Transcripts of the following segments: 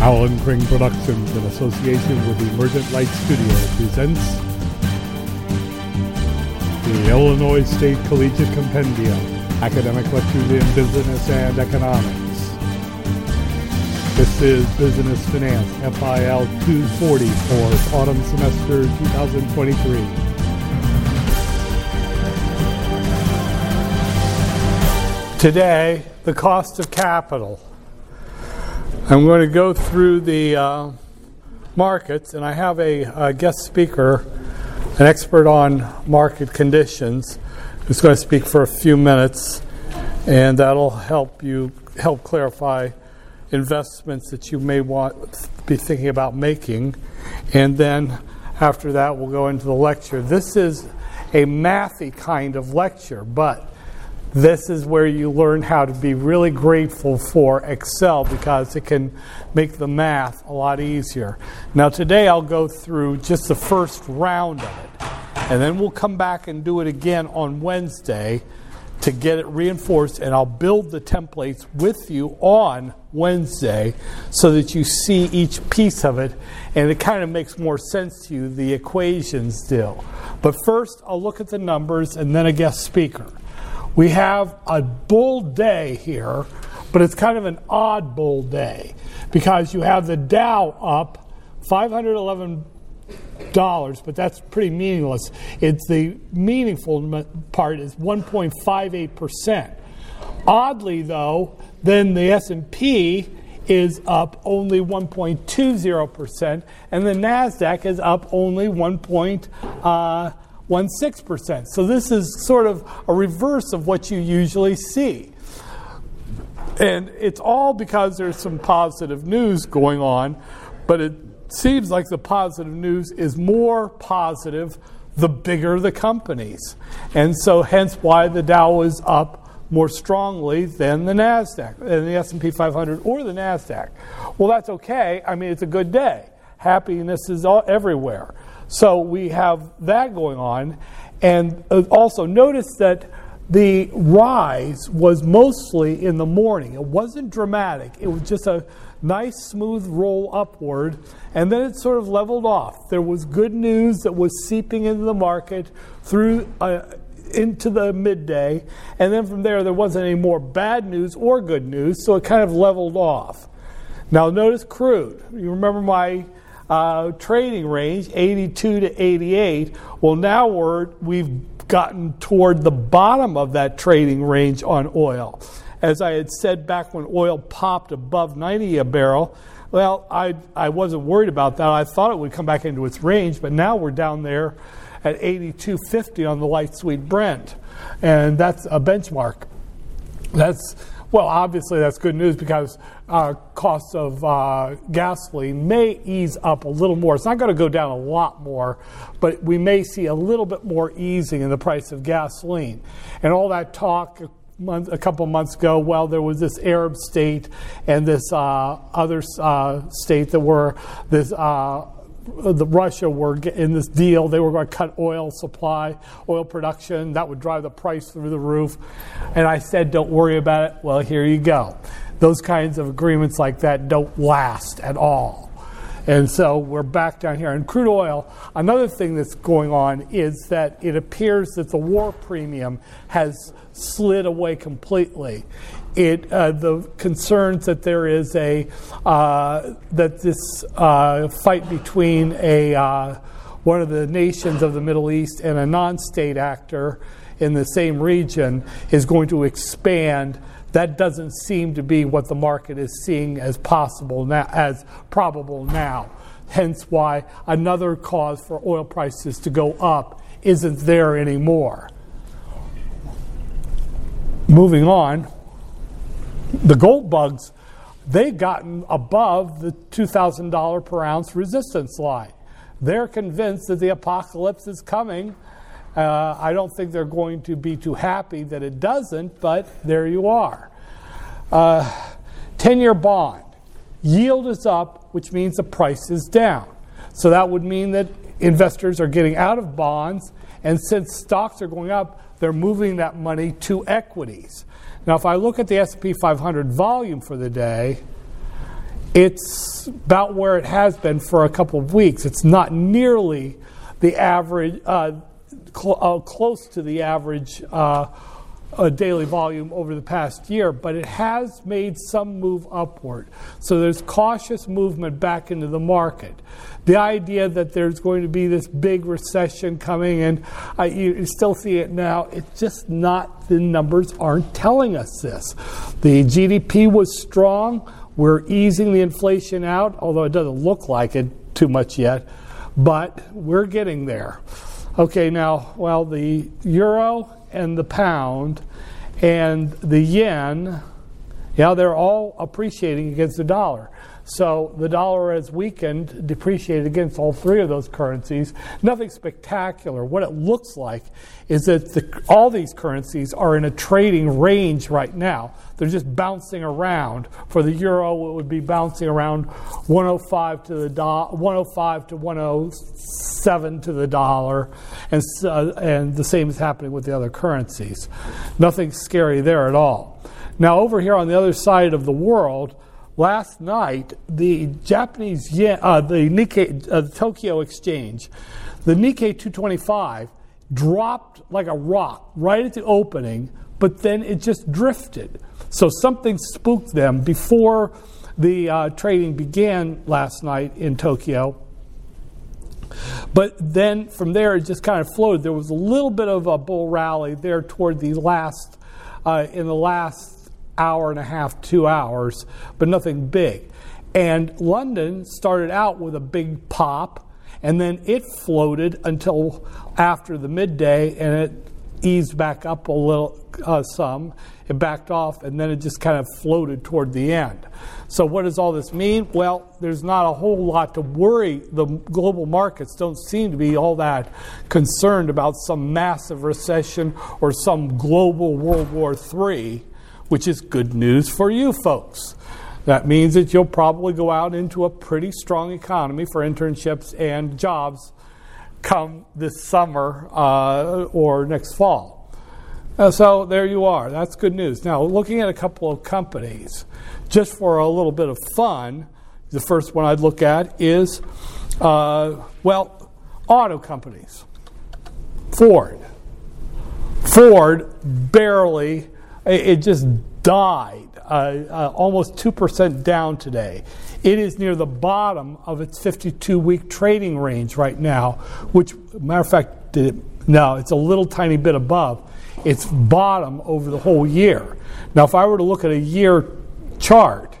Alan Kring Productions, in association with the Emergent Light Studio, presents the Illinois State Collegiate Compendium, Academic Lectures in Business and Economics. This is Business Finance, FIL 240 for Autumn Semester 2023. Today, the cost of capital. I'm going to go through the markets, and I have a guest speaker, an expert on market conditions, who's going to speak for a few minutes, and that'll help clarify investments that you may want to be thinking about making. And then after that, we'll go into the lecture. This is a mathy kind of lecture, but this is where you learn how to be really grateful for Excel, because it can make the math a lot easier. Now today I'll go through just the first round of it, and then we'll come back and do it again on Wednesday to get it reinforced, and I'll build the templates with you on Wednesday so that you see each piece of it, and it kind of makes more sense to you, the equations do. But first I'll look at the numbers and then a guest speaker. We have a bull day here, but it's kind of an odd bull day because you have the Dow up $511, but that's pretty meaningless. It's the meaningful part is 1.58%. Oddly, though, then the S&P is up only 1.20%, and the NASDAQ is up only 1.16%. So this is sort of a reverse of what you usually see. And it's all because there's some positive news going on, but it seems like the positive news is more positive the bigger the companies. And so hence why the Dow is up more strongly than the NASDAQ, than the S&P 500 or the NASDAQ. Well, that's okay. I mean, it's a good day. Happiness is everywhere. So we have that going on, and also notice that the rise was mostly in the morning. It wasn't dramatic. It was just a nice smooth roll upward, and then it sort of leveled off. There was good news that was seeping into the market through into the midday, and then from there wasn't any more bad news or good news, so it kind of leveled off. Now notice crude. You remember my trading range, 82 to 88. Well, now we've gotten toward the bottom of that trading range on oil. As I had said back when oil popped above 90 a barrel, well, I wasn't worried about that. I thought it would come back into its range, but now we're down there at 82.50 on the light sweet Brent, and that's a benchmark. Well, obviously that's good news because costs of gasoline may ease up a little more. It's not going to go down a lot more, but we may see a little bit more easing in the price of gasoline. And all that talk a couple months ago, well, there was this Arab state and this other state that were this the Russia were in this deal. They were going to cut oil supply, oil production. That would drive the price through the roof. And I said, don't worry about it. Well, here you go. Those kinds of agreements like that don't last at all. And so we're back down here. And crude oil, another thing that's going on is that it appears that the war premium has slid away completely. The concerns that there is this fight between one of the nations of the Middle East and a non-state actor in the same region is going to expand. That doesn't seem to be what the market is seeing as possible now, as probable now. Hence why another cause for oil prices to go up isn't there anymore. Moving on. The gold bugs, they've gotten above the $2,000 per ounce resistance line. They're convinced that the apocalypse is coming. I don't think they're going to be too happy that it doesn't, but there you are. 10-year bond. Yield is up, which means the price is down. So that would mean that investors are getting out of bonds, and since stocks are going up, they're moving that money to equities. Now, if I look at the S&P 500 volume for the day, it's about where it has been for a couple of weeks. It's not nearly the average, close to the average daily volume over the past year, but it has made some move upward. So there's cautious movement back into the market. The idea that there's going to be this big recession coming, and you still see it now, it's just not, the numbers aren't telling us this. The GDP was strong. We're easing the inflation out, although it doesn't look like it too much yet, but we're getting there. Okay, now, well, the euro and the pound and the yen, yeah, they're all appreciating against the dollar. So the dollar has weakened, depreciated against all three of those currencies. Nothing spectacular. What it looks like is that all these currencies are in a trading range right now. They're just bouncing around. For the euro, it would be bouncing around 105 to 107 to the dollar, and the same is happening with the other currencies. Nothing scary there at all. Now over here on the other side of the world, last night, the Japanese yen, the Tokyo Exchange, the Nikkei 225 dropped like a rock right at the opening, but then it just drifted. So something spooked them before the trading began last night in Tokyo. But then from there, it just kind of flowed. There was a little bit of a bull rally there toward the last, in the last hour and a half, 2 hours, but nothing big. And London started out with a big pop, and then it floated until after the midday, and it eased back up a little, some. It backed off, and then it just kind of floated toward the end. So what does all this mean? Well, there's not a whole lot to worry. The global markets don't seem to be all that concerned about some massive recession or some global World War III, which is good news for you folks. That means that you'll probably go out into a pretty strong economy for internships and jobs come this summer or next fall. So there you are. That's good news. Now, looking at a couple of companies, just for a little bit of fun, the first one I'd look at is, well, auto companies. Ford barely... It just died, almost 2% down today. It is near the bottom of its 52-week trading range right now, which, matter of fact, it's a little tiny bit above its bottom over the whole year. Now, if I were to look at a year chart,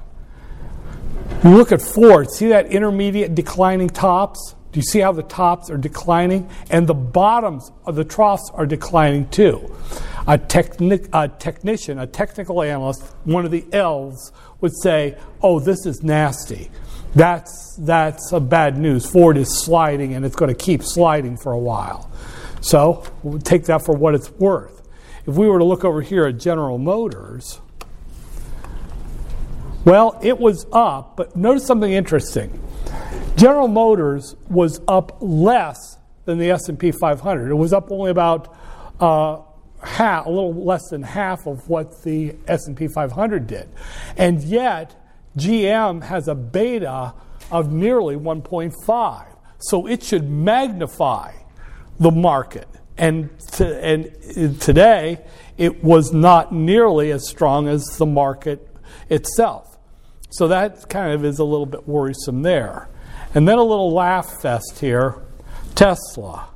you look at Ford, see that intermediate declining tops? Do you see how the tops are declining? And the bottoms of the troughs are declining too. A technical analyst, one of the L's, would say, oh, this is nasty. That's bad news. Ford is sliding, and it's going to keep sliding for a while. So we'll take that for what it's worth. If we were to look over here at General Motors, well, it was up, but notice something interesting. General Motors was up less than the S&P 500. It was up only about a little less than half of what the S&P 500 did. And yet, GM has a beta of nearly 1.5. So it should magnify the market. And today, it was not nearly as strong as the market itself. So that kind of is a little bit worrisome there. And then a little laugh fest here, Tesla.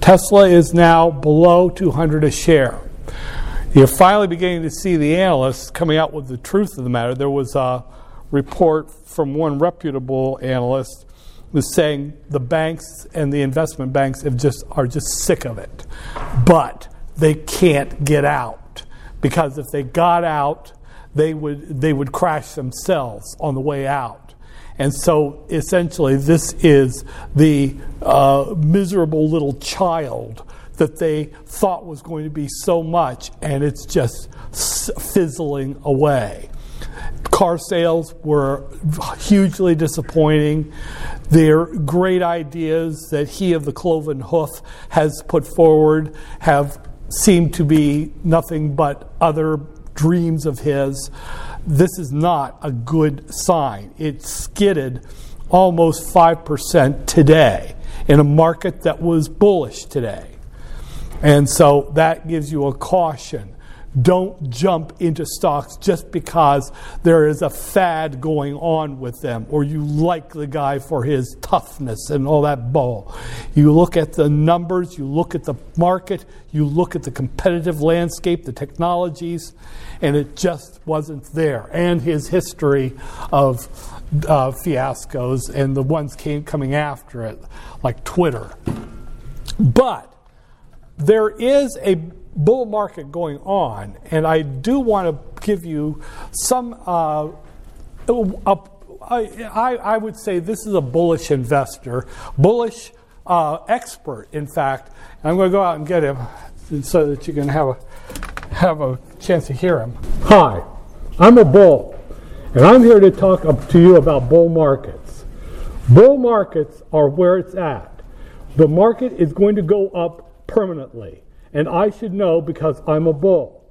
Tesla is now below $200 a share. You're finally beginning to see the analysts coming out with the truth of the matter. There was a report from one reputable analyst was saying the banks and the investment banks are just sick of it. But they can't get out, because if they got out, they would crash themselves on the way out. And so essentially this is the miserable little child that they thought was going to be so much, and it's just fizzling away. Car sales were hugely disappointing. Their great ideas that he of the cloven hoof has put forward have seemed to be nothing but other dreams of his. This is not a good sign. It skidded almost 5% today in a market that was bullish today. And so that gives you a caution. Don't jump into stocks just because there is a fad going on with them, or you like the guy for his toughness and all that bull. You look at the numbers, you look at the market, you look at the competitive landscape, the technologies, and it just wasn't there. And his history of fiascos and the ones coming after it, like Twitter. But there is a bull market going on, and I do want to give you some, I would say this is a bullish investor, bullish expert, in fact. And I'm going to go out and get him so that you can have a chance to hear him. Hi, I'm a bull, and I'm here to talk up to you about bull markets. Bull markets are where it's at. The market is going to go up permanently. And I should know because I'm a bull.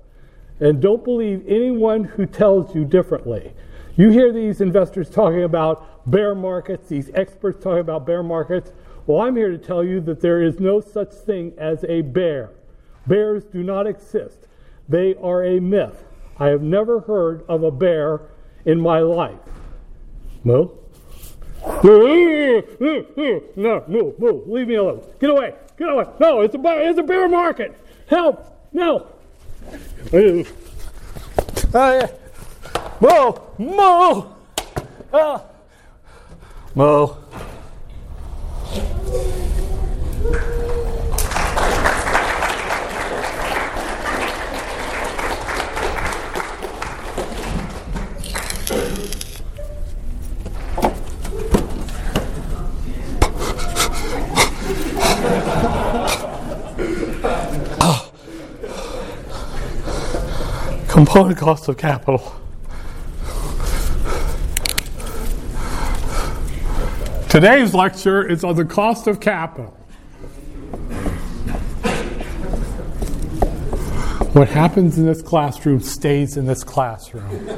And don't believe anyone who tells you differently. You hear these investors talking about bear markets, these experts talking about bear markets. Well, I'm here to tell you that there is no such thing as a bear. Bears do not exist. They are a myth. I have never heard of a bear in my life. No? No, move, move, leave me alone. Get away. Get away. No, it's a bear market. Help. No. Mo. Mo. Component cost of capital. Today's lecture is on the cost of capital. What happens in this classroom stays in this classroom.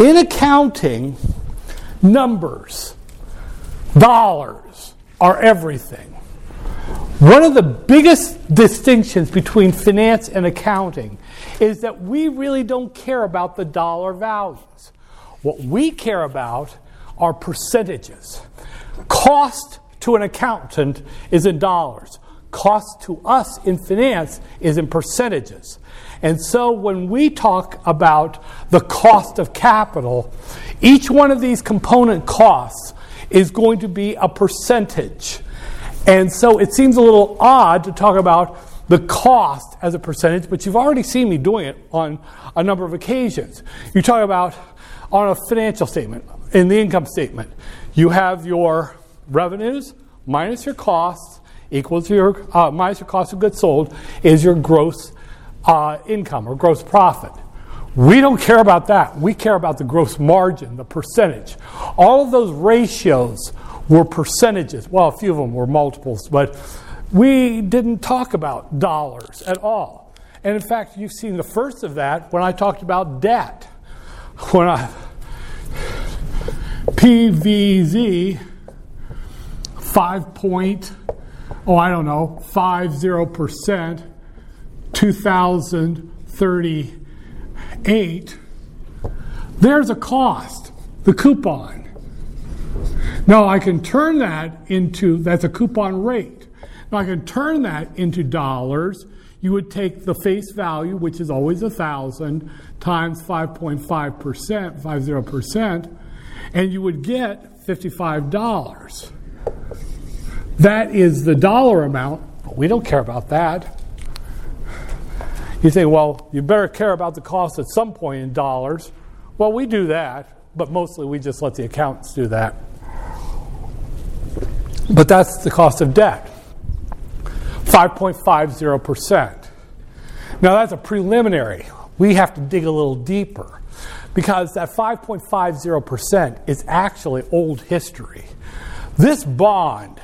In accounting, numbers, dollars, are everything. One of the biggest distinctions between finance and accounting is that we really don't care about the dollar values. What we care about are percentages. Cost to an accountant is in dollars. Cost to us in finance is in percentages. And so when we talk about the cost of capital, each one of these component costs is going to be a percentage. And so it seems a little odd to talk about the cost as a percentage, but you've already seen me doing it on a number of occasions. You talk about on a financial statement, in the income statement, you have your revenues minus your costs equals your minus your cost of goods sold is your gross income or gross profit. We don't care about that. We care about the gross margin, the percentage. All of those ratios were percentages. Well, a few of them were multiples, but we didn't talk about dollars at all. And in fact, you've seen the first of that when I talked about debt. When PVZ 50%, 2030. 8, there's a cost, the coupon. Now I can turn that into, that's a coupon rate. Now I can turn that into dollars. You would take the face value, which is always 1,000, times 5.50%, and you would get $55. That is the dollar amount, but we don't care about that. You say, well, you better care about the cost at some point in dollars. Well, we do that, but mostly we just let the accountants do that. But that's the cost of debt, 5.50%. Now, that's a preliminary. We have to dig a little deeper because that 5.50% is actually old history. This bond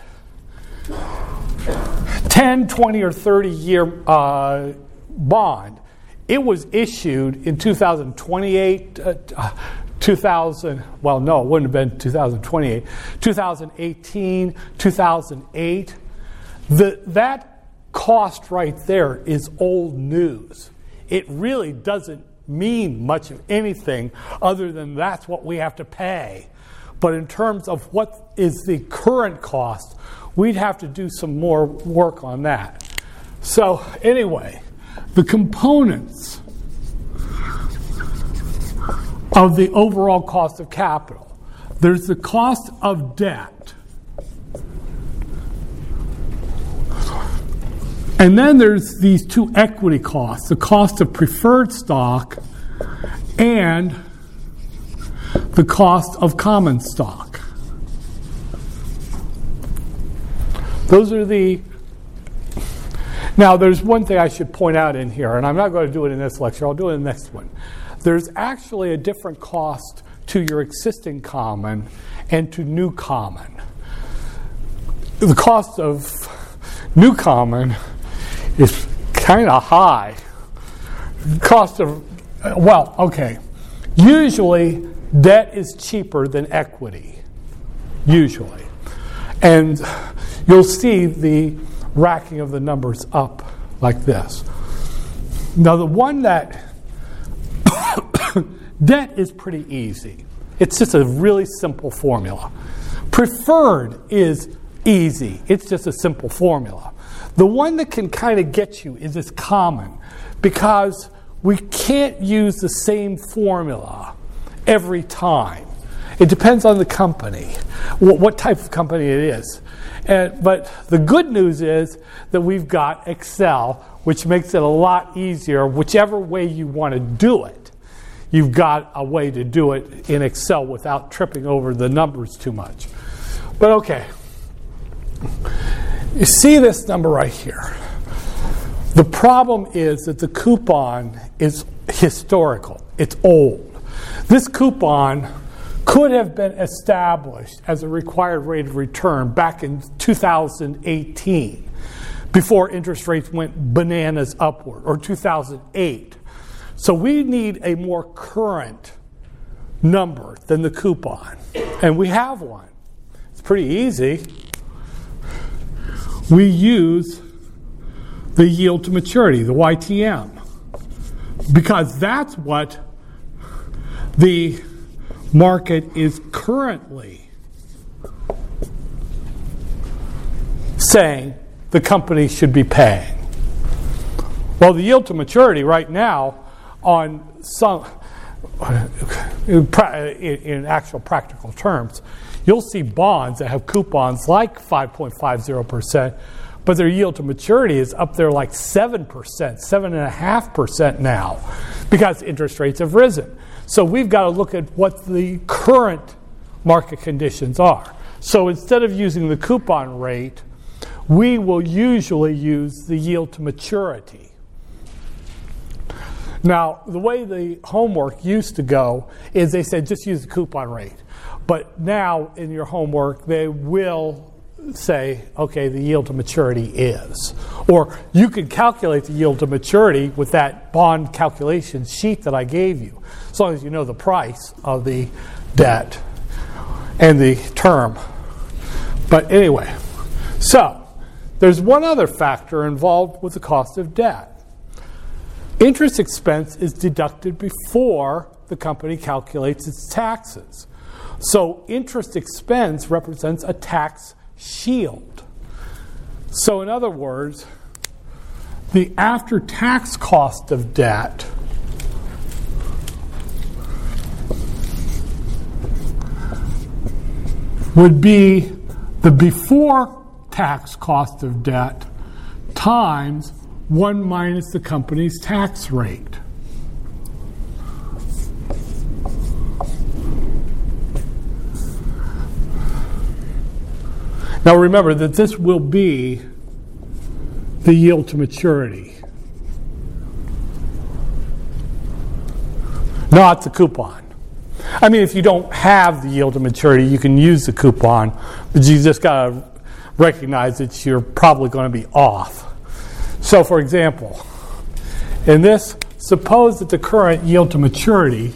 10, 20, or 30-year bond. It was issued in 2018, 2008. That cost right there is old news. It really doesn't mean much of anything other than that's what we have to pay. But in terms of what is the current cost, we'd have to do some more work on that. So anyway, the components of the overall cost of capital. There's the cost of debt. And then there's these two equity costs, the cost of preferred stock and the cost of common stock. Those are the... Now, there's one thing I should point out in here, and I'm not going to do it in this lecture. I'll do it in the next one. There's actually a different cost to your existing common and to new common. The cost of new common is kind of high. Cost of, well, okay. Usually, debt is cheaper than equity, usually. And you'll see the racking of the numbers up like this. Now, the one that debt is pretty easy. It's just a really simple formula. Preferred is easy. It's just a simple formula. The one that can kind of get you is this common, because we can't use the same formula every time. It depends on the company, what type of company it is. But the good news is that we've got Excel, which makes it a lot easier, whichever way you want to do it. You've got a way to do it in Excel without tripping over the numbers too much. But okay, you see this number right here. The problem is that the coupon is historical. It's old. This coupon could have been established as a required rate of return back in 2018, before interest rates went bananas upward, or 2008. So we need a more current number than the coupon. And we have one. It's pretty easy. We use the yield to maturity, the YTM, because that's what the market is currently saying the company should be paying. Well, the yield to maturity right now on some, in actual practical terms, you'll see bonds that have coupons like 5.50%, but their yield to maturity is up there like 7%, 7.5% now, because interest rates have risen. So we've got to look at what the current market conditions are. So instead of using the coupon rate, we will usually use the yield to maturity. Now, the way the homework used to go is they said just use the coupon rate. But now in your homework, they will say, okay, the yield to maturity is. Or you can calculate the yield to maturity with that bond calculation sheet that I gave you, as long as you know the price of the debt and the term. But anyway, so there's one other factor involved with the cost of debt. Interest expense is deducted before the company calculates its taxes. So interest expense represents a tax shield. So in other words, the after-tax cost of debt would be the before-tax cost of debt times 1 minus the company's tax rate. Now remember that this will be the yield to maturity, not the coupon. I mean, if you don't have the yield to maturity, you can use the coupon, but you just got to recognize that you're probably going to be off. So, for example, in this, suppose that the current yield to maturity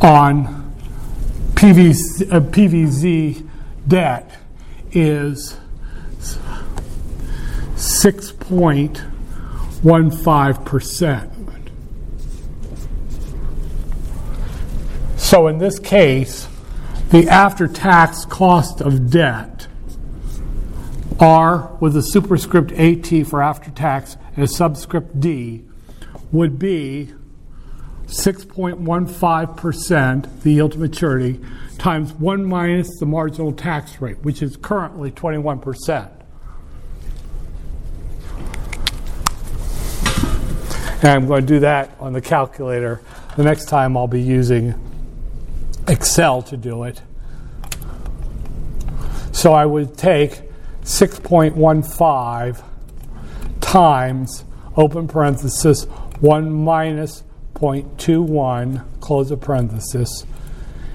on PVZ debt is 6.15%. So in this case, the after-tax cost of debt, R with a superscript AT for after-tax and a subscript D, would be 6.15%, the yield to maturity, times 1 minus the marginal tax rate, which is currently 21%. And I'm going to do that on the calculator. The next time I'll be using Excel to do it. So I would take 6.15 times, open parenthesis, 1 minus 0.21, close the parenthesis.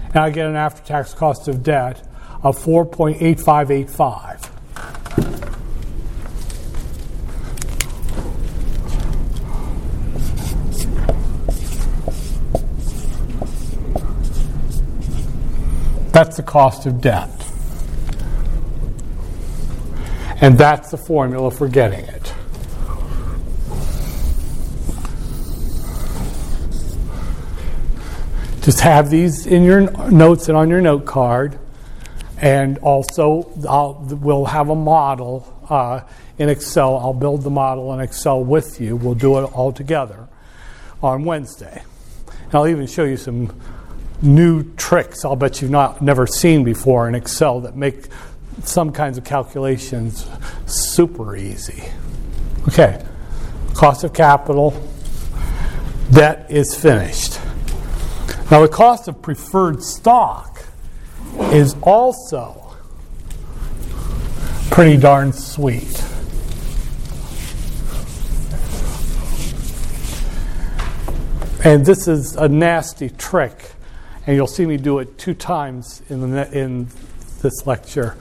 And I get an after-tax cost of debt of 4.8585. That's the cost of debt. And that's the formula for getting it. Just have these in your notes and on your note card. And also, we'll have a model in Excel. I'll build the model in Excel with you. We'll do it all together on Wednesday. And I'll even show you some new tricks I'll bet you've never seen before in Excel that make some kinds of calculations super easy. Okay, cost of capital, debt is finished. Now the cost of preferred stock is also pretty darn sweet. And this is a nasty trick. And you'll see me do it 2 times in this lecture.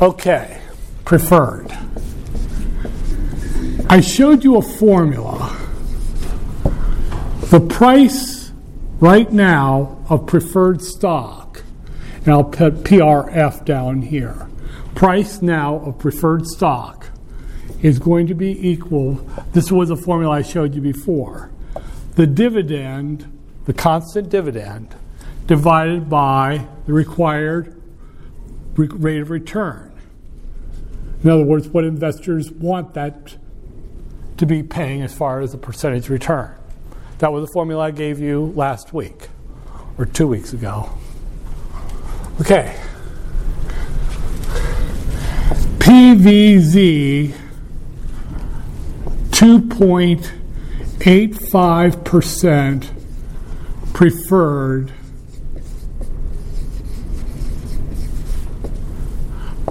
Okay, preferred. I showed you a formula. The price right now of preferred stock, and I'll put PRF down here. Price now of preferred stock is going to be equal, this was a formula I showed you before, the dividend, the constant dividend, divided by the required rate of return. In other words, what investors want that to be paying as far as the percentage return. That was the formula I gave you last week, or 2 weeks ago. Okay. PVZ 2.85% preferred,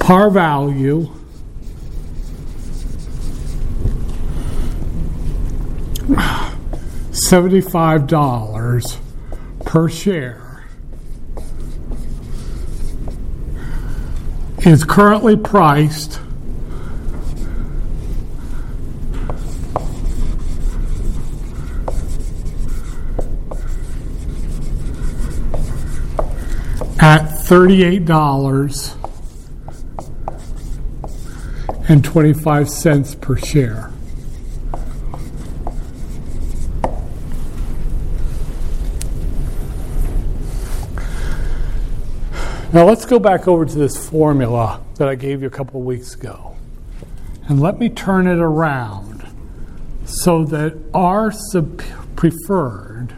par value, $75 per share, is currently priced at $38.25 per share. Now let's go back over to this formula that I gave you a couple of weeks ago. And let me turn it around so that R sub preferred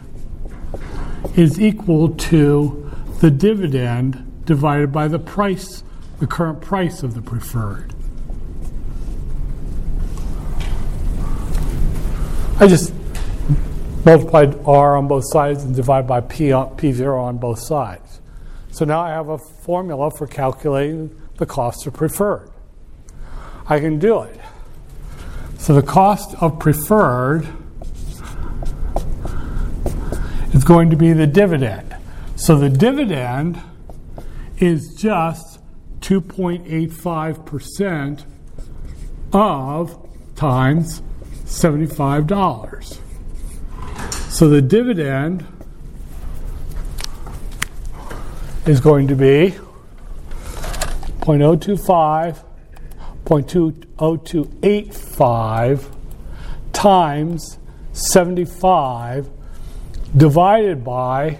is equal to the dividend divided by the price, the current price of the preferred. I just multiplied R on both sides and divided by P0 on both sides. So now I have a formula for calculating the cost of preferred. I can do it. So the cost of preferred is going to be the dividend. So the dividend is just 2.85% of times $75. So the dividend is going to be 0.025, 0.20285 times 75 divided by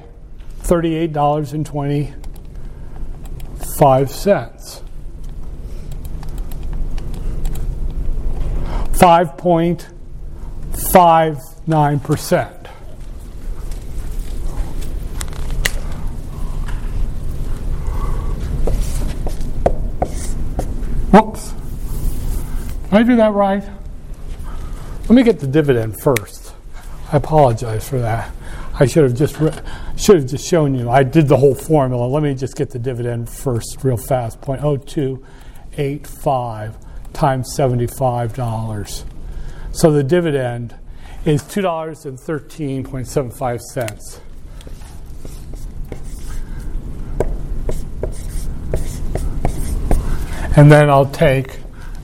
$38.25. 5.59%. Whoops. Did I do that right? Let me get the dividend first. I apologize for that. I should have just shown you. I did the whole formula. Let me just get the dividend first real fast. 0.0285 times $75. So the dividend is $2.1375. And then I'll take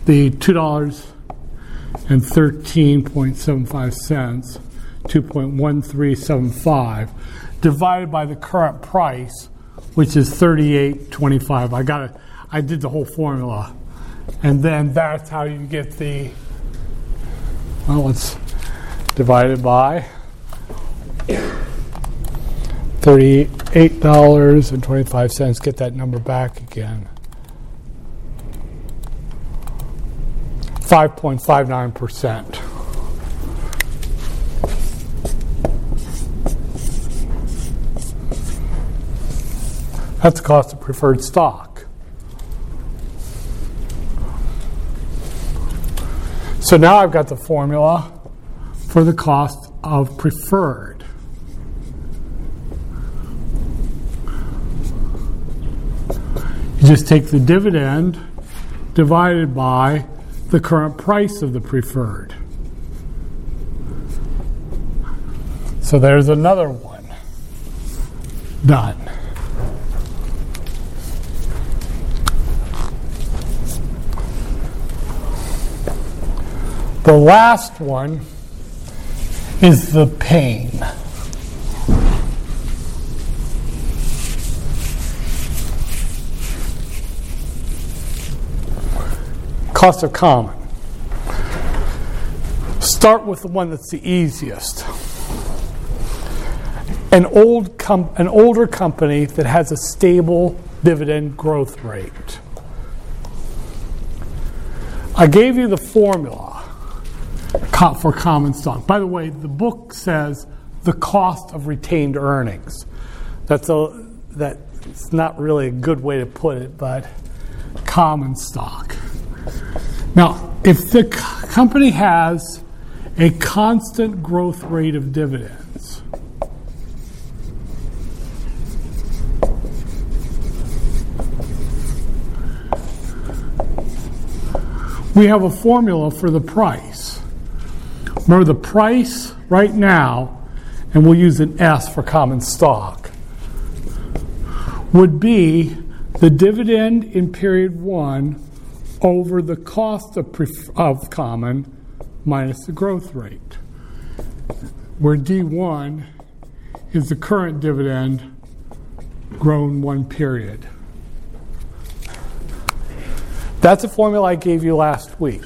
the $2.1375, 2.1375, divided by the current price, which is $38.25. I did the whole formula, and then that's how you get the. Well, it's divided by $38.25. Get that number back again. 5.59%. That's the cost of preferred stock. So now I've got the formula for the cost of preferred. You just take the dividend divided by the current price of the preferred. So there's another one done. The last one is the pain. Cost of common. Start with the one that's the easiest. An older company that has a stable dividend growth rate. I gave you the formula for common stock. By the way, the book says the cost of retained earnings. That's not really a good way to put it, but common stock. Now, if the company has a constant growth rate of dividends, we have a formula for the price. Remember the price right now, and we'll use an S for common stock, would be the dividend in period one over the cost of common minus the growth rate, where D1 is the current dividend grown one period. That's a formula I gave you last week.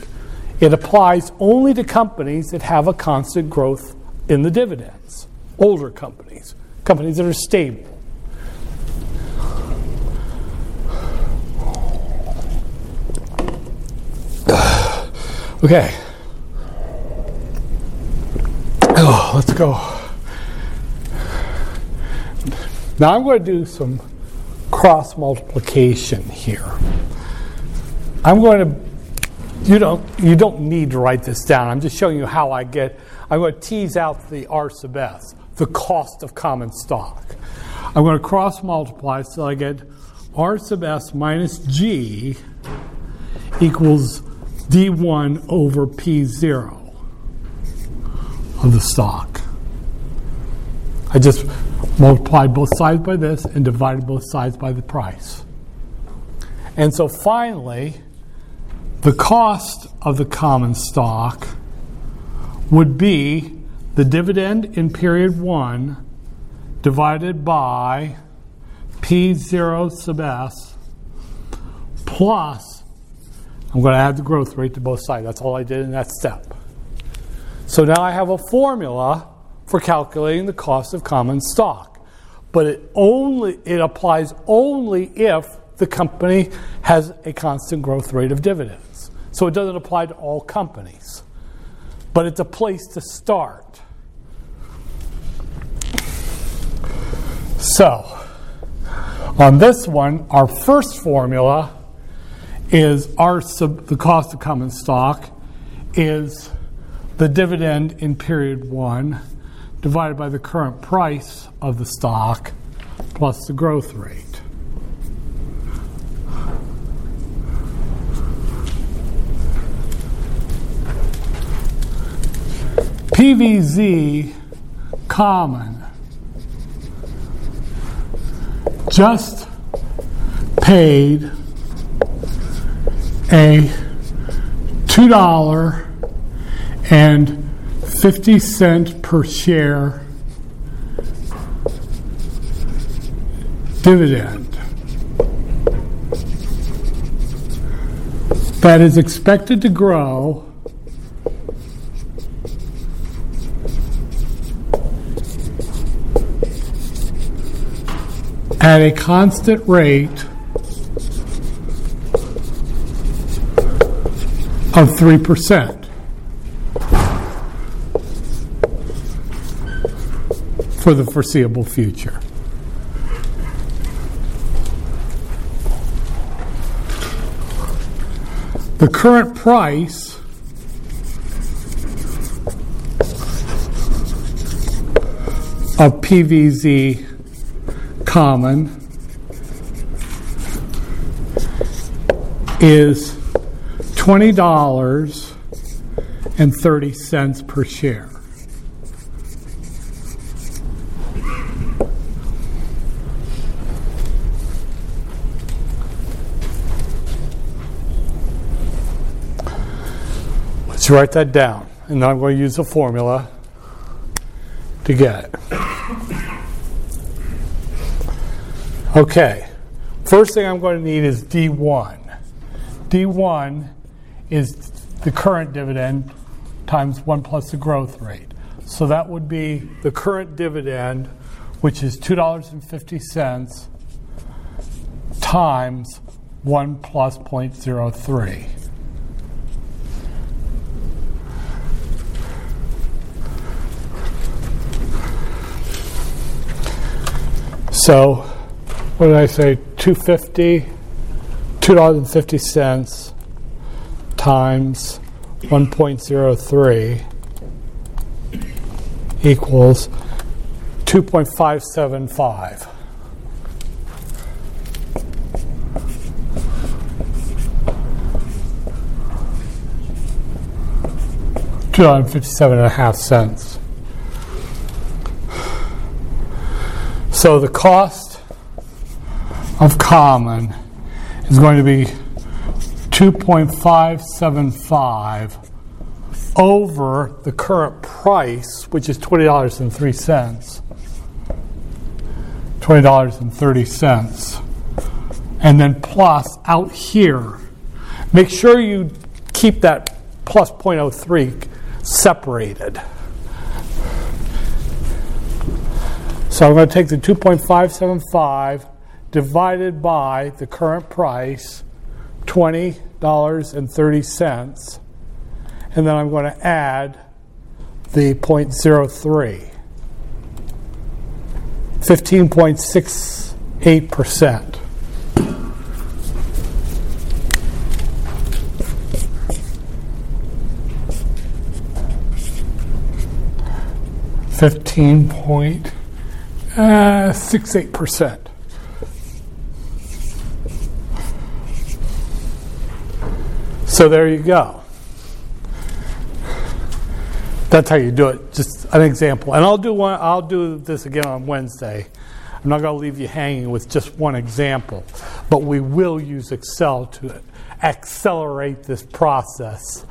It applies only to companies that have a constant growth in the dividends, older companies, companies that are stable. Okay. Oh, let's go. Now I'm going to do some cross multiplication here. You don't need to write this down. I'm just showing you how I get. I'm going to tease out the R sub S, the cost of common stock. I'm going to cross multiply so I get R sub S minus G equals D1 over P0 of the stock. I just multiplied both sides by this and divided both sides by the price. And so finally, the cost of the common stock would be the dividend in period one divided by P0 sub S plus, I'm going to add the growth rate to both sides. That's all I did in that step. So now I have a formula for calculating the cost of common stock. But it applies only if the company has a constant growth rate of dividends. So it doesn't apply to all companies. But it's a place to start. So on this one, our first formula is the cost of common stock is the dividend in period one divided by the current price of the stock plus the growth rate. PVZ common just paid a $2.50 per share dividend that is expected to grow 3% for the foreseeable future. The current price of PVZ common is $20.30 per share. Let's write that down, and then I'm going to use a formula to get it. Okay, first thing I'm going to need is D1. D1 is the current dividend times 1 plus the growth rate. So that would be the current dividend, which is $2.50 times 1 plus 0.03. So what did I say? $2.50 times 1.03 equals 2.575. $2.57.5. So the cost of common is going to be 2.575 over the current price, which is $20.03, $20.30, and then plus out here. Make sure you keep that plus 0.03 separated. So I'm going to take the 2.575 divided by the current price, $20.30, and then I'm going to add the 0.03, 15.68%. $15.68%. So there you go. That's how you do it. Just an example, and I'll do this again on Wednesday. I'm not going to leave you hanging with just one example, but we will use Excel to accelerate this process.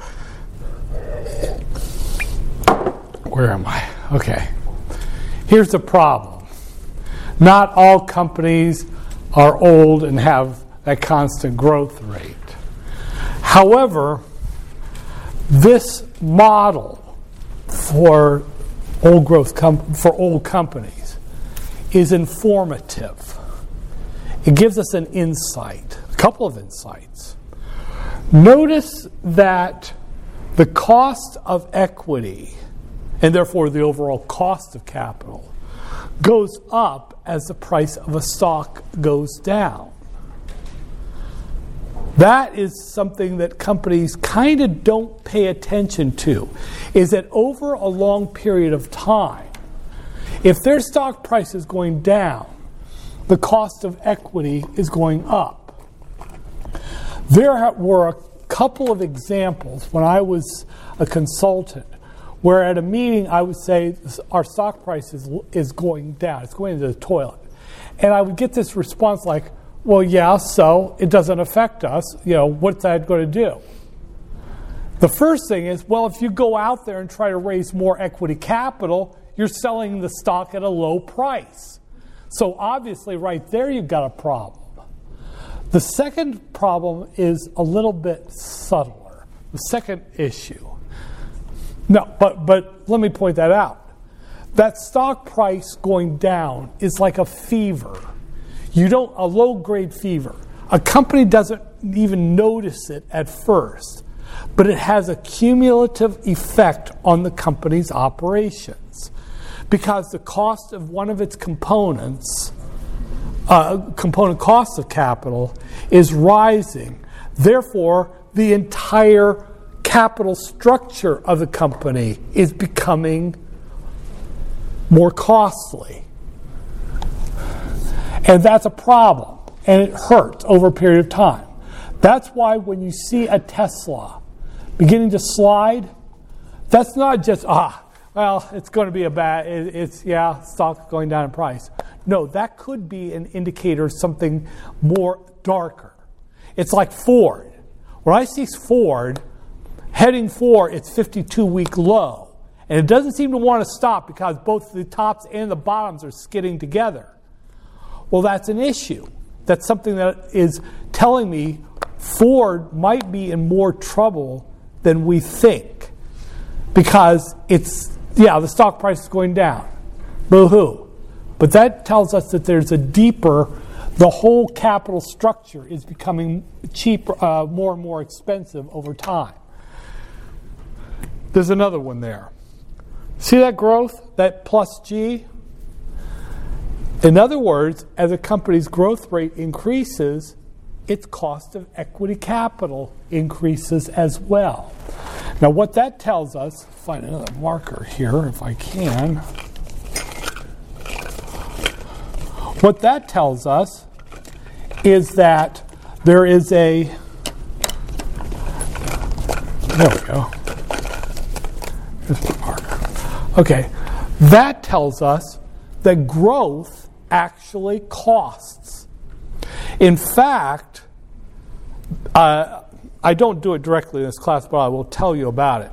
Where am I? Okay. Here's the problem. Not all companies are old and have a constant growth rate. However, this model for old growth for old companies is informative. It gives us an insight, a couple of insights. Notice that the cost of equity, and therefore the overall cost of capital, goes up as the price of a stock goes down. That is something that companies kind of don't pay attention to, is that over a long period of time, if their stock price is going down, the cost of equity is going up. There were a couple of examples when I was a consultant where at a meeting I would say our stock price is going down, it's going into the toilet. And I would get this response like, well, yeah, so it doesn't affect us. You know, what's that going to do? The first thing is, well, if you go out there and try to raise more equity capital, you're selling the stock at a low price. So obviously right there you've got a problem. The second problem is a little bit subtler, the second issue. No, but let me point that out. That stock price going down is like a fever. A low-grade fever. A company doesn't even notice it at first, but it has a cumulative effect on the company's operations because the cost of one of its components, component cost of capital, is rising. Therefore, the entire capital structure of the company is becoming more costly. And that's a problem, and it hurts over a period of time. That's why when you see a Tesla beginning to slide, that's not just, it's going to be a bad, stock going down in price. No, that could be an indicator of something more darker. It's like Ford. When I see Ford heading for its 52-week low, and it doesn't seem to want to stop because both the tops and the bottoms are skidding together. Well, that's an issue. That's something that is telling me Ford might be in more trouble than we think because the stock price is going down. Boo-hoo. But that tells us that there's a the whole capital structure is becoming cheaper, more and more expensive over time. There's another one there. See that growth, that plus G? In other words, as a company's growth rate increases, its cost of equity capital increases as well. Now what that tells us, find another marker here if I can. What that tells us is that there is there we go. There's the marker. Okay, that tells us that growth actually costs. In fact, I don't do it directly in this class, but I will tell you about it.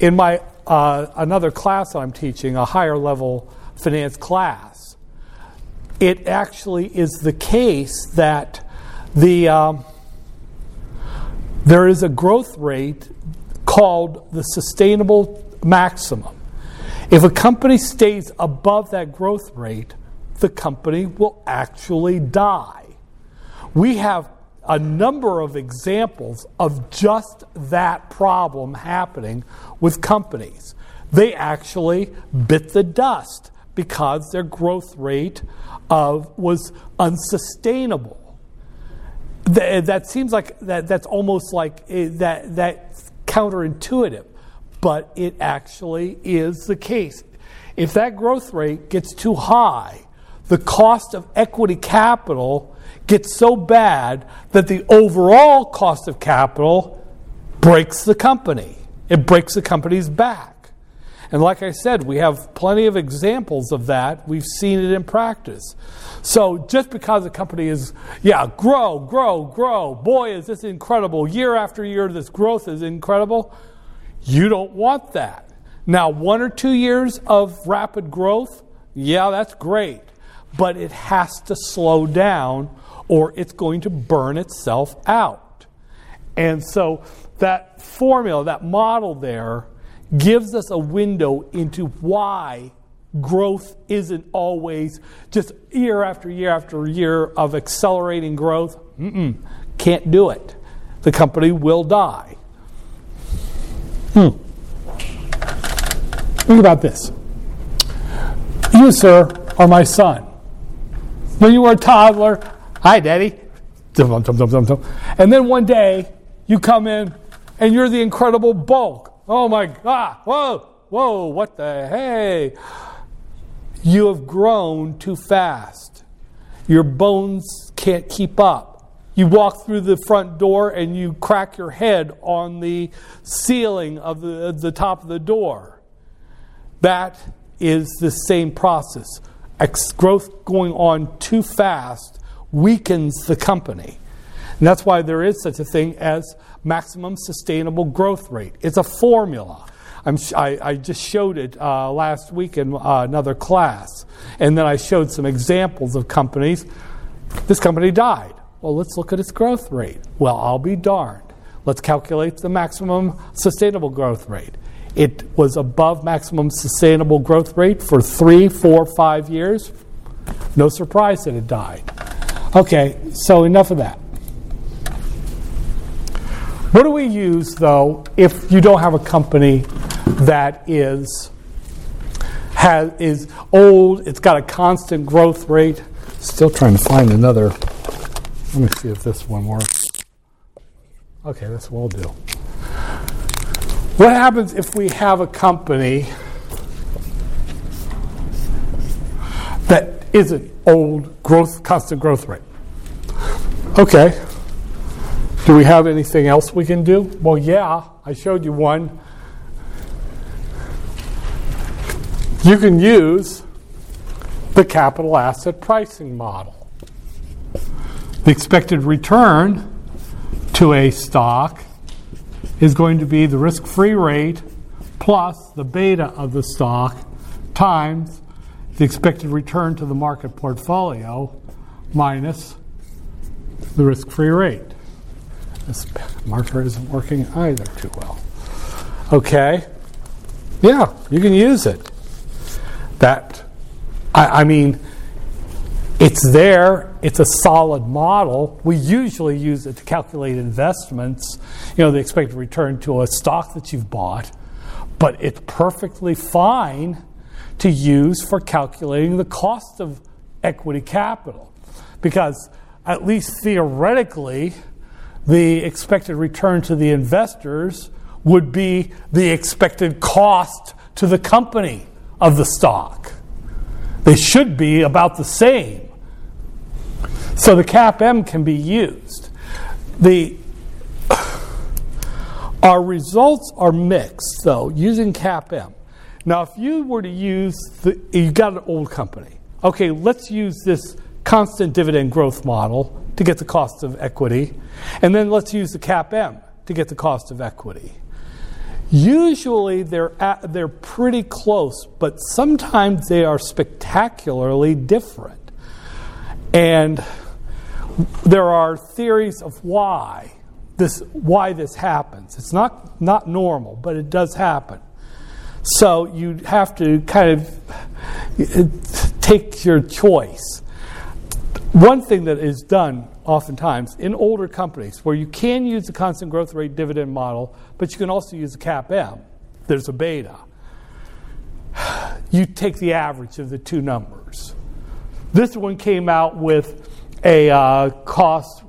In my another class I'm teaching, a higher level finance class, it actually is the case that there is a growth rate called the sustainable maximum. If a company stays above that growth rate, the company will actually die. We have a number of examples of just that problem happening with companies. They actually bit the dust because their growth rate was unsustainable. That seems like that's almost like that's counterintuitive, but it actually is the case. If that growth rate gets too high, the cost of equity capital gets so bad that the overall cost of capital breaks the company. It breaks the company's back. And like I said, we have plenty of examples of that. We've seen it in practice. So just because a company is, grow, boy, is this incredible. Year after year, this growth is incredible. You don't want that. Now, 1 or 2 years of rapid growth, yeah, that's great. But it has to slow down or it's going to burn itself out. And so that formula, that model there, gives us a window into why growth isn't always just year after year after year of accelerating growth. Can't do it. The company will die. Think about this. You, sir, are my son. When you were a toddler, hi, Daddy. And then one day, you come in, and you're the incredible Bulk. Oh my God, whoa, what the hey? You have grown too fast. Your bones can't keep up. You walk through the front door and you crack your head on the ceiling of the top of the door. That is the same process. Growth going on too fast weakens the company. And that's why there is such a thing as maximum sustainable growth rate. It's a formula. I just showed it last week in another class. And then I showed some examples of companies. This company died. Well, let's look at its growth rate. Well, I'll be darned. Let's calculate the maximum sustainable growth rate. It was above maximum sustainable growth rate for 3, 4, 5 years. No surprise that it died. Okay, so enough of that. What do we use, though, if you don't have a company that is old, it's got a constant growth rate? Still trying to find another. Let me see if this one works. Okay, this will do. What happens if we have a company that is an old constant growth rate? Okay. Do we have anything else we can do? Well, yeah, I showed you one. You can use the capital asset pricing model. The expected return to a stock is going to be the risk-free rate plus the beta of the stock times the expected return to the market portfolio minus the risk-free rate. This marker isn't working either too well. Okay. Yeah, you can use it. I mean, it's there. It's a solid model. We usually use it to calculate investments, the expected return to a stock that you've bought. But it's perfectly fine to use for calculating the cost of equity capital. Because at least theoretically, the expected return to the investors would be the expected cost to the company of the stock. They should be about the same. So the CAPM can be used. Our results are mixed, though, using CAPM. Now, if you were to use, you got an old company. Okay, let's use this constant dividend growth model to get the cost of equity. And then let's use the CAPM to get the cost of equity. Usually they're pretty close, but sometimes they are spectacularly different. And there are theories of why this happens. It's not normal, but it does happen. So you have to kind of take your choice. One thing that is done oftentimes in older companies where you can use the constant growth rate dividend model, but you can also use the CAPM. There's a beta. You take the average of the two numbers. This one came out with a cost,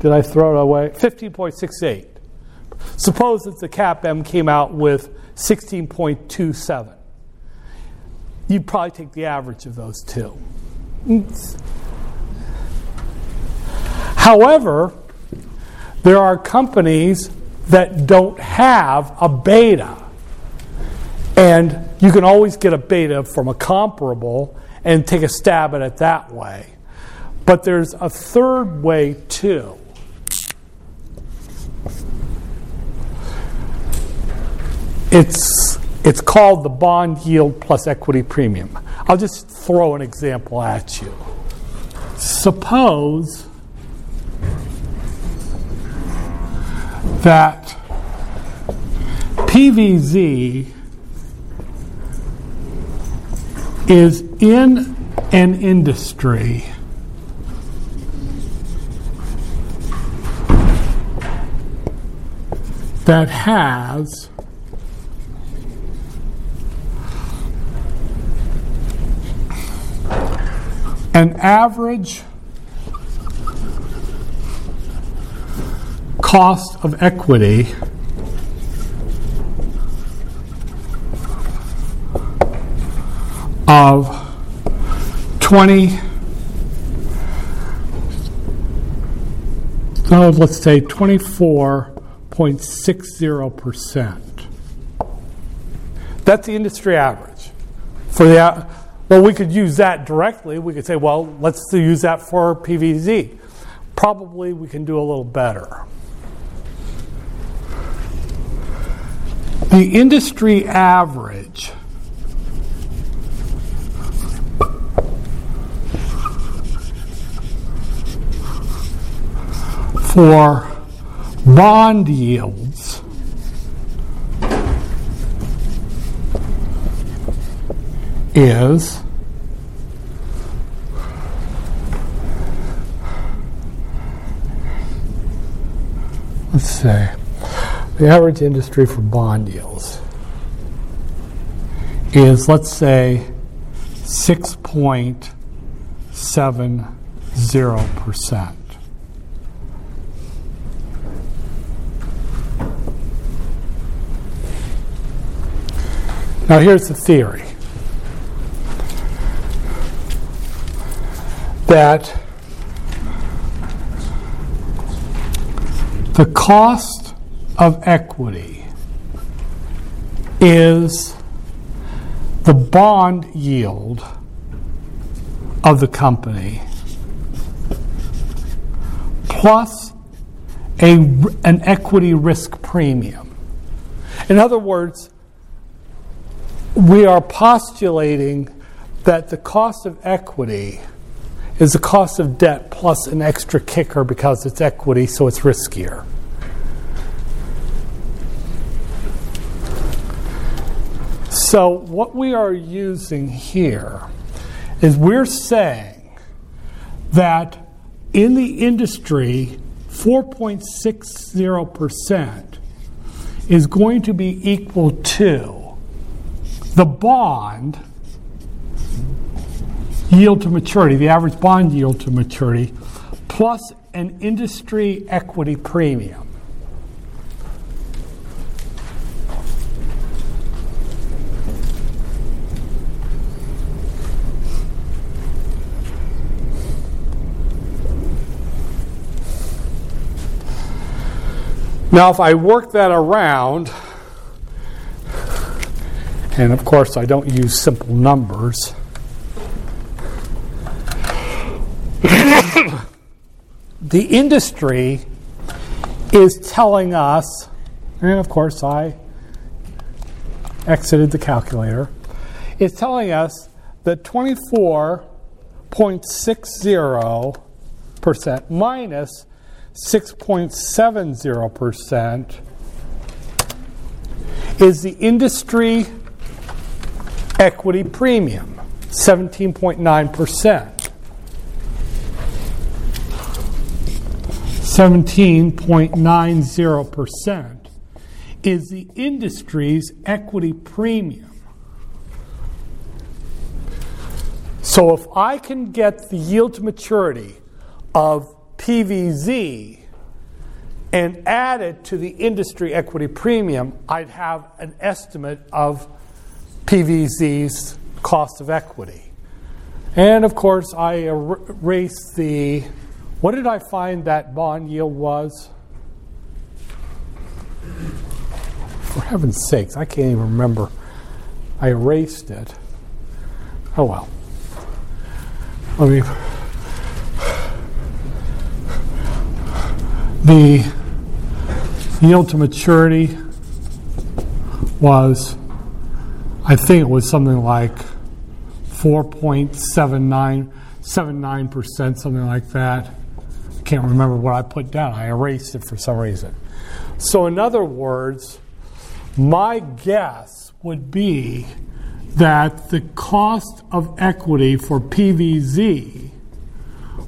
did I throw it away? 15.68. Suppose that the CAPM came out with 16.27. You'd probably take the average of those two. However, there are companies that don't have a beta. And you can always get a beta from a comparable and take a stab at it that way. But there's a third way too. It's called the bond yield plus equity premium. I'll just throw an example at you. Suppose that PVZ is in an industry that has an average cost of equity of 24.60%. That's the industry average. Well, we could use that directly. We could say, well, let's use that for PVZ. Probably we can do a little better. The industry average for bond yields is 6.70%. Now here's the theory. That the cost of equity is the bond yield of the company plus an equity risk premium. In other words, we are postulating that the cost of equity is the cost of debt plus an extra kicker because it's equity, so it's riskier. So what we are using here is we're saying that in the industry, 4.60% is going to be equal to the bond yield to maturity, the average bond yield to maturity, plus an industry equity premium. Now, if I work that around, and of course I don't use simple numbers, the industry is telling us, and of course I exited the calculator, it's telling us that 24.60% minus 6.70% is the industry equity premium, 17.9%. 17.90% is the industry's equity premium. So if I can get the yield to maturity of PVZ and add it to the industry equity premium, I'd have an estimate of PVZ's cost of equity. And of course, I erase the... What did I find that bond yield was? For heaven's sakes, I can't even remember. I erased it. Oh well. Let me. The yield to maturity was, I think it was something like 4.79%, something like that. I can't remember what I put down. I erased it for some reason. So in other words, my guess would be that the cost of equity for PVZ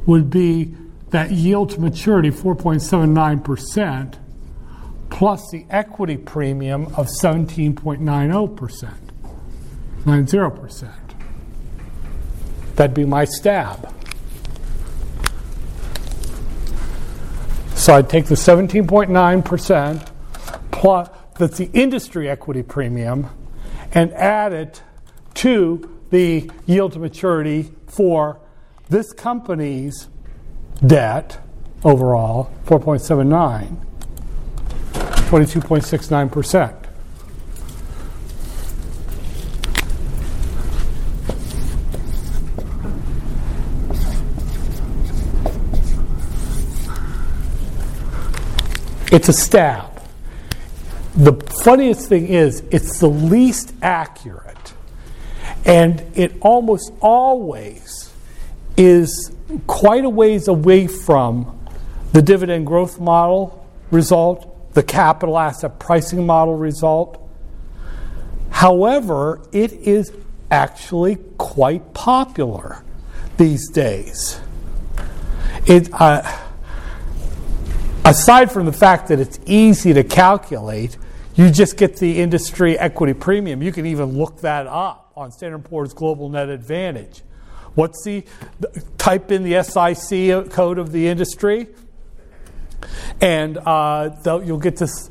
would be that yield to maturity, 4.79%, plus the equity premium of 17.90%, 90%. That'd be my stab. So I'd take the 17.9% plus, that's the industry equity premium, and add it to the yield to maturity for this company's debt overall, 4.79, 22.69%. It's a stab. The funniest thing is, it's the least accurate, and it almost always is quite a ways away from the dividend growth model result, the capital asset pricing model result. However, it is actually quite popular these days. Aside from the fact that it's easy to calculate, you just get the industry equity premium. You can even look that up on Standard & Poor's Global Net Advantage. What's the, type in the SIC code of the industry, and you'll get this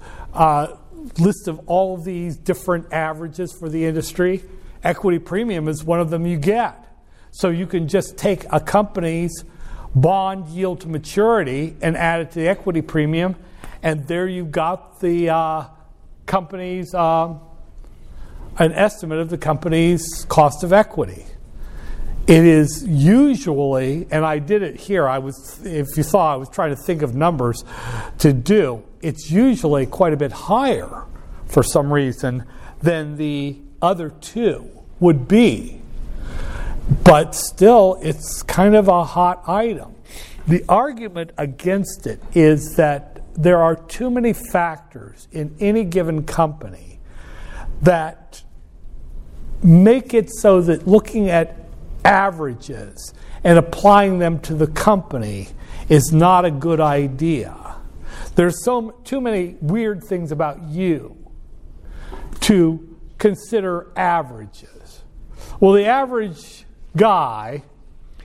list of all of these different averages for the industry. Equity premium is one of them you get. So you can just take a company's bond yield to maturity and add it to the equity premium, and there you've got the company's an estimate of the company's cost of equity. It is usually, and I did it here, if you saw, I was trying to think of numbers to do, it's usually quite a bit higher for some reason than the other two would be. But still, it's kind of a hot item. The argument against it is that there are too many factors in any given company that make it so that looking at averages and applying them to the company is not a good idea. There's too many weird things about you to consider averages. Well, the average guy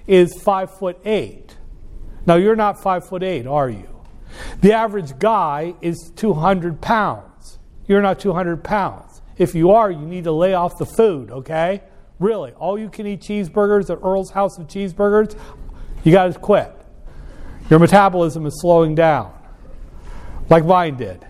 is 5'8". Now, you're not 5'8", are you? The average guy is 200 pounds. You're not 200 pounds. If you are, you need to lay off the food, okay? Really, all you can eat cheeseburgers at Earl's House of Cheeseburgers, you got to quit. Your metabolism is slowing down, like mine did.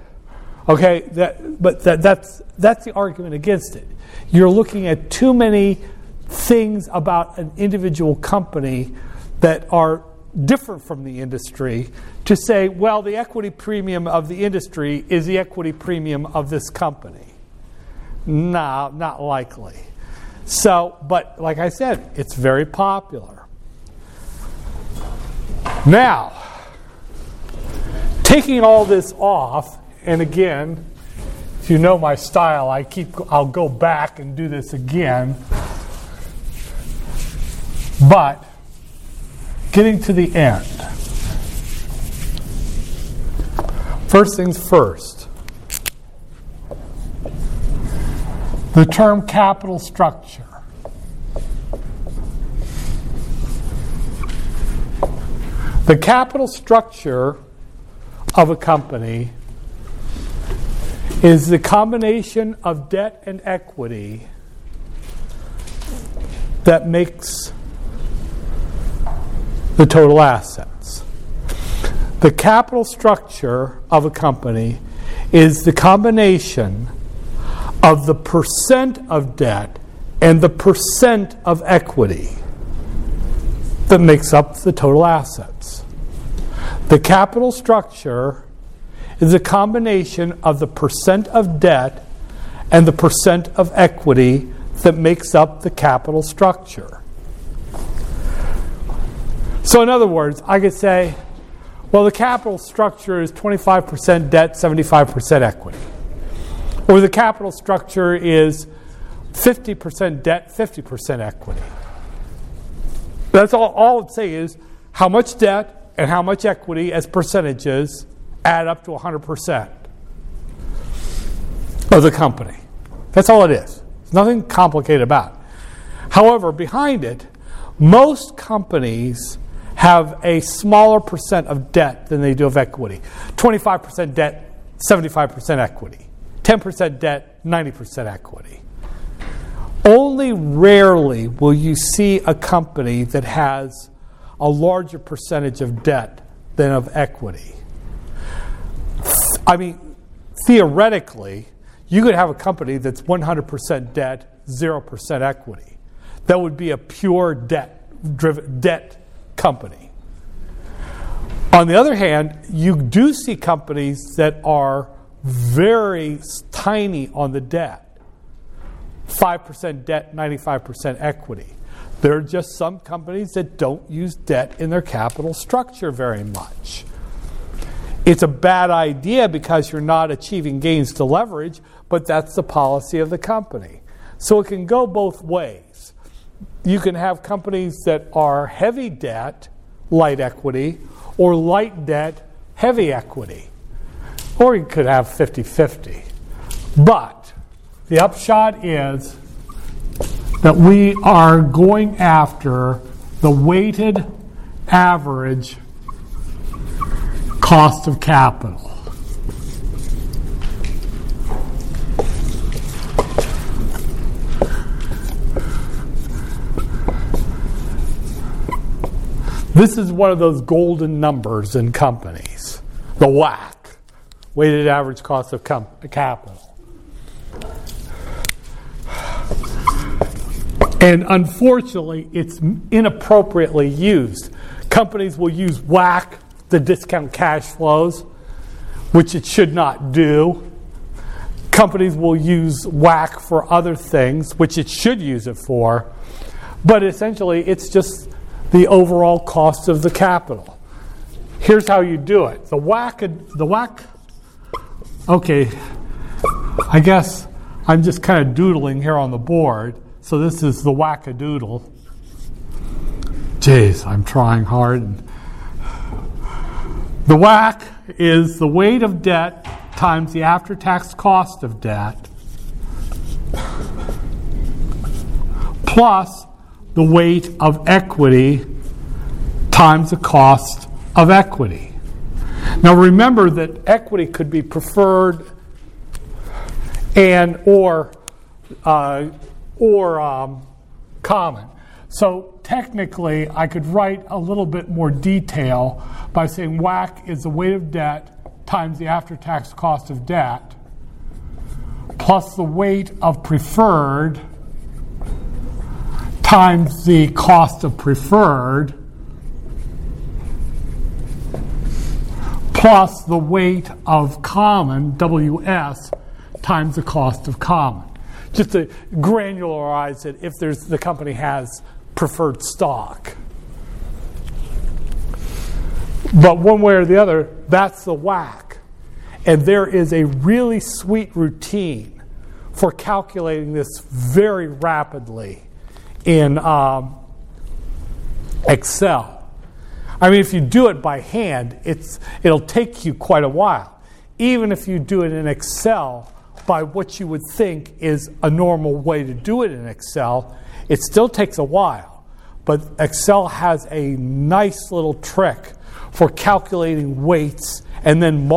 Okay, that's the argument against it. You're looking at too many things about an individual company that are different from the industry to say, well, the equity premium of the industry is the equity premium of this company. No, not likely. So, but like I said, it's very popular. Now, taking all this off, and again, if you know my style, I'll go back and do this again. But getting to the end, first things first, the term capital structure. The capital structure of a company is the combination of debt and equity that makes the total assets. The capital structure of a company is the combination of the percent of debt and the percent of equity that makes up the total assets. The capital structure is a combination of the percent of debt and the percent of equity that makes up the capital structure. So in other words, I could say, well, the capital structure is 25% debt, 75% equity. Or the capital structure is 50% debt, 50% equity. That's all I'd say is how much debt and how much equity as percentages add up to 100% of the company. That's all it is. There's nothing complicated about it. However, behind it, most companies have a smaller percent of debt than they do of equity. 25% debt, 75% equity. 10% debt, 90% equity. Only rarely will you see a company that has a larger percentage of debt than of equity. I mean, theoretically, you could have a company that's 100% debt, 0% equity. That would be a pure debt company. On the other hand, you do see companies that are very tiny on the debt. 5% debt, 95% equity. There are just some companies that don't use debt in their capital structure very much. It's a bad idea because you're not achieving gains to leverage, but that's the policy of the company. So it can go both ways. You can have companies that are heavy debt, light equity, or light debt, heavy equity. Or you could have 50-50. But the upshot is that we are going after the weighted average cost of capital. This is one of those golden numbers in companies, the WACC, weighted average cost of capital. And unfortunately, it's inappropriately used. Companies will use WACC to discount cash flows, which it should not do. Companies will use WACC for other things, which it should use it for. But essentially, it's just the overall cost of the capital. Here's how you do it. The WACC. Okay, I guess I'm just kind of doodling here on the board. So this is the whack-a-doodle. Jeez, I'm trying hard. The WACC is the weight of debt times the after-tax cost of debt plus the weight of equity times the cost of equity. Now remember that equity could be preferred and or common. So technically, I could write a little bit more detail by saying WACC is the weight of debt times the after-tax cost of debt plus the weight of preferred times the cost of preferred plus the weight of common, WS, times the cost of common. Just to granularize it if the company has preferred stock. But one way or the other, that's the WACC. And there is a really sweet routine for calculating this very rapidly in Excel. I mean, if you do it by hand, it'll take you quite a while. Even if you do it in Excel by what you would think is a normal way to do it in Excel, it still takes a while. But Excel has a nice little trick for calculating weights and then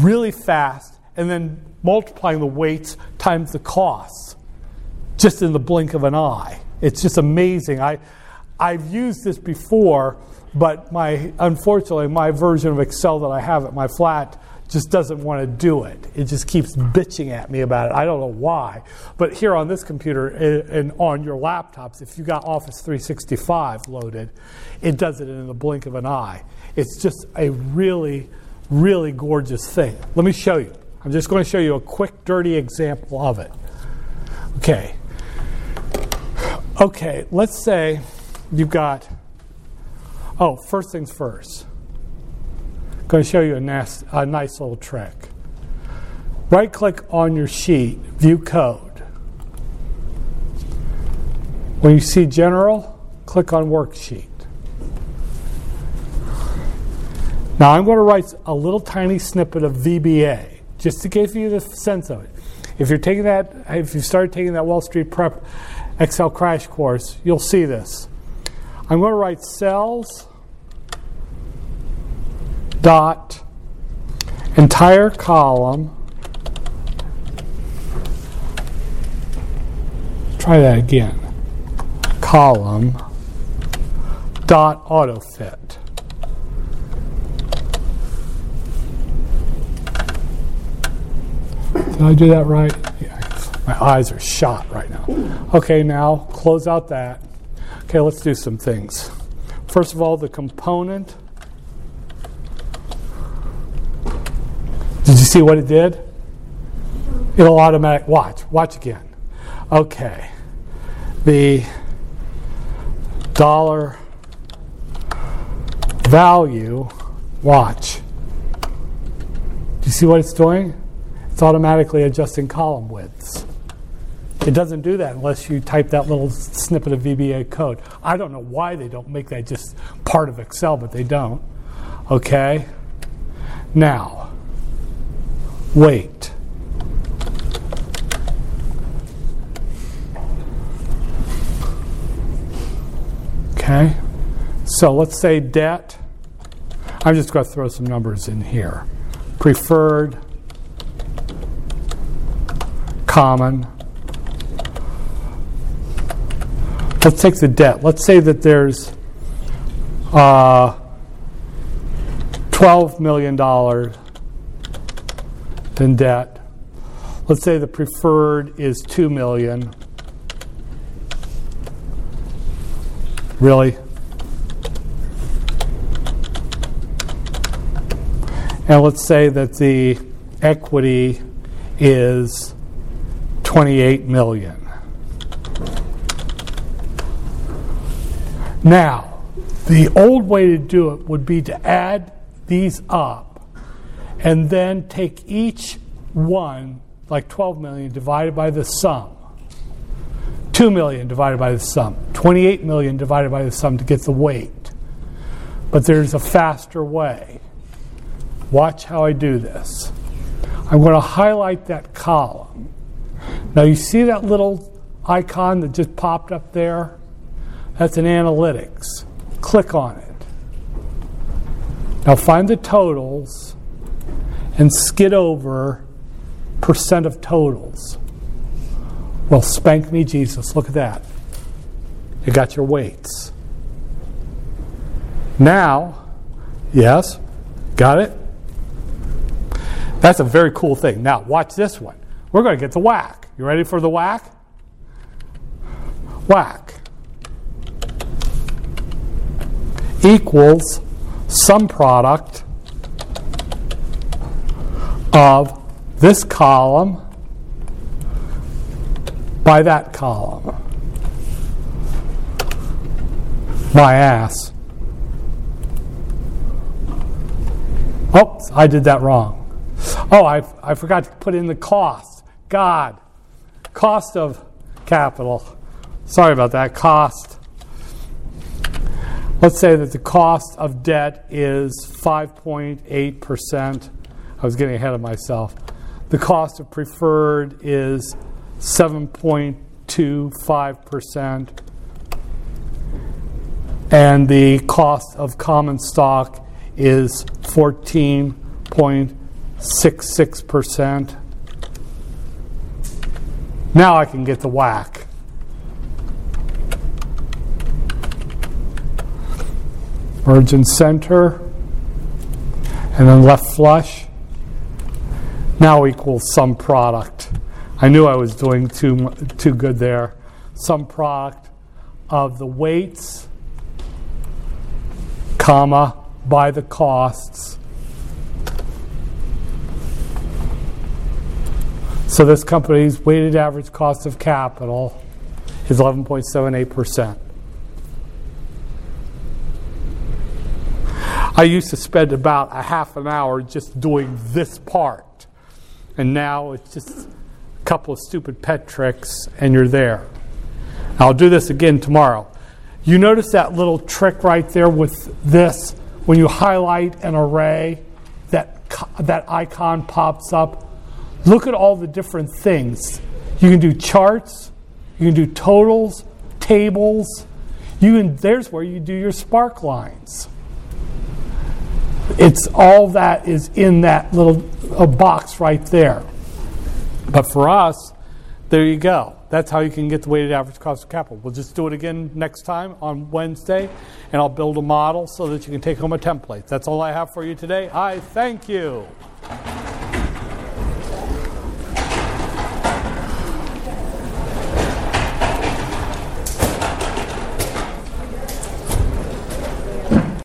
really fast and then multiplying the weights times the costs just in the blink of an eye. It's just amazing. I've used this before, but unfortunately, my version of Excel that I have at my flat just doesn't want to do it. It just keeps bitching at me about it. I don't know why. But here on this computer and on your laptops, if you got Office 365 loaded, it does it in the blink of an eye. It's just a really, really gorgeous thing. Let me show you. I'm just going to show you a quick, dirty example of it. Okay. Okay, let's say you've got, oh, first things first. I'm going to show you a nice little trick. Right click on your sheet, view code. When you see general, click on worksheet. Now I'm going to write a little tiny snippet of VBA just to give you the sense of it. If you're taking that, if you started taking that Wall Street Prep Excel crash course, you'll see this. I'm going to write cells dot entire column. Try that again. Column dot autofit. Did I do that right? Yeah. My eyes are shot right now. Okay, now close out that. Okay, let's do some things. First of all, the component. Did you see what it did? It'll automatic, watch again. Okay, the dollar value, watch. Do you see what it's doing? It's automatically adjusting column widths. It doesn't do that unless you type that little snippet of VBA code. I don't know why they don't make that just part of Excel, but they don't. Okay, now. Wait. Okay. So let's say debt. I'm just going to throw some numbers in here. Preferred, common. Let's take the debt. Let's say that there's $12 million in debt. Let's say the preferred is $2 million. Really? And let's say that the equity is $28 million. Now, the old way to do it would be to add these up and then take each one, like 12 million, divided by the sum. 2 million divided by the sum. 28 million divided by the sum to get the weight. But there's a faster way. Watch how I do this. I'm going to highlight that column. Now you see that little icon that just popped up there? That's an analytics. Click on it. Now find the totals and skid over percent of totals. Well, spank me, Jesus. Look at that. You got your weights. Now, yes, got it? That's a very cool thing. Now, watch this one. We're going to get the WACC. You ready for the WACC? WACC equals sum product of this column by that column. My ass. Oops, I did that wrong. Oh, I forgot to put in the cost. God. Cost of capital. Sorry about that. Cost. Let's say that the cost of debt is 5.8%. I was getting ahead of myself. The cost of preferred is 7.25%. And the cost of common stock is 14.66%. Now I can get the WACC. Merge and center. And then left flush. now equals some product. I knew I was doing too good there. Some product of the weights, comma, by the costs. So this company's weighted average cost of capital is 11.78%. I used to spend about a half an hour just doing this part. And now it's just a couple of stupid pet tricks and you're there. I'll do this again tomorrow. You notice that little trick right there with this. When you highlight an array, that icon pops up. Look at all the different things. You can do charts. You can do totals, tables. There's where you do your spark lines. It's all that is in that little box right there. But for us, there you go. That's how you can get the weighted average cost of capital. We'll just do it again next time on Wednesday, and I'll build a model so that you can take home a template. That's all I have for you today. I thank you.